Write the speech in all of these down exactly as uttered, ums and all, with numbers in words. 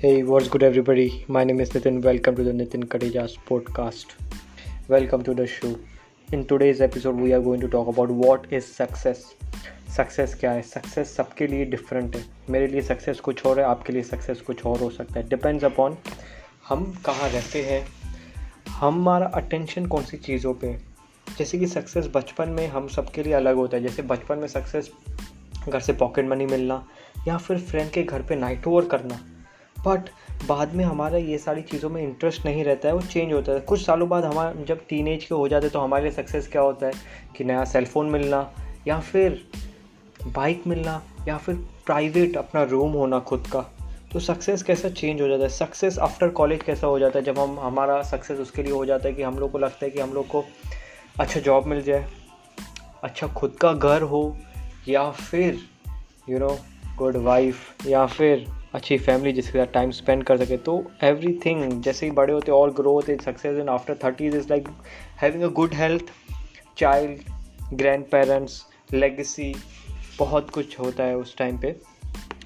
Hey, what's good everybody? My name is Nitin. Welcome to the Nitin Kadija's podcast. Welcome to the show. In today's episode, we are going to talk about what is success. Success क्या है? Success सबके लिए different है. मेरे लिए success कुछ और है, आपके लिए success कुछ और हो सकता है. Depends upon हम कहाँ रहते हैं, हमारा attention कौन सी चीज़ों पे. जैसे कि success बचपन में हम सबके लिए अलग होता है. जैसे बचपन में success घर से pocket money मिलना या फिर friend के घर पे night over करना. बट बाद में हमारा ये सारी चीज़ों में इंटरेस्ट नहीं रहता है, वो चेंज होता है. कुछ सालों बाद हमारा जब टीनेज के हो जाते तो हमारे लिए सक्सेस क्या होता है कि नया सेलफोन मिलना या फिर बाइक मिलना या फिर प्राइवेट अपना रूम होना खुद का. तो सक्सेस कैसा चेंज हो जाता है. सक्सेस आफ्टर कॉलेज कैसा हो जाता है, जब हम हमारा सक्सेस उसके लिए हो जाता है कि हम लोग को लगता है कि हम लोग को अच्छा जॉब मिल जाए, अच्छा खुद का घर हो या फिर यू नो गुड वाइफ या फिर अच्छी फैमिली जिसके साथ टाइम स्पेंड कर सके. तो एवरीथिंग जैसे ही बड़े होते और growth is success and after thirties is like having a good health, child, grandparents, legacy, बहुत कुछ होता है उस टाइम पे.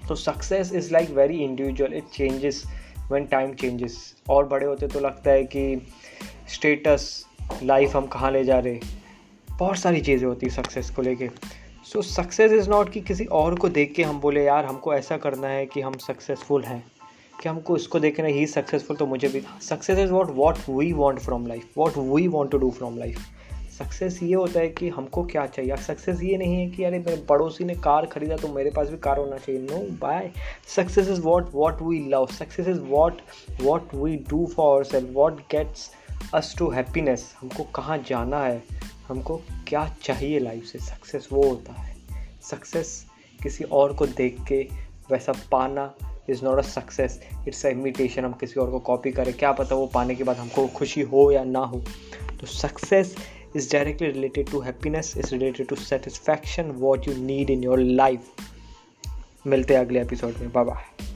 तो success is like very individual, it changes when time changes. और बड़े होते तो लगता है कि स्टेटस, लाइफ हम कहाँ ले जा रहे, बहुत सारी चीज़ें होती है सक्सेस को लेके. सो सक्सेस इज़ नॉट कि किसी और को देख के हम बोले यार हमको ऐसा करना है कि हम सक्सेसफुल हैं, कि हमको इसको देख के ना ही सक्सेसफुल तो मुझे भी. Success is what what we want from life, what we want to do from life. Success ये होता है कि हमको क्या चाहिए. सक्सेस ये नहीं है कि अरे मेरे पड़ोसी ने कार खरीदा तो मेरे पास भी कार होना चाहिए. No bye. Success is what what we love. Success is what what we do for our self, what gets us to happiness. हमको कहाँ जाना है, हमको क्या चाहिए लाइफ से. सक्सेस वो होता है. सक्सेस किसी और को देख के वैसा पाना is not a success, it's a imitation. हम किसी और को कॉपी करें, क्या पता वो पाने के बाद हमको खुशी हो या ना हो. तो success is directly related to happiness, is related to satisfaction, what you need in your life. मिलते हैं अगले एपिसोड में. Bye bye.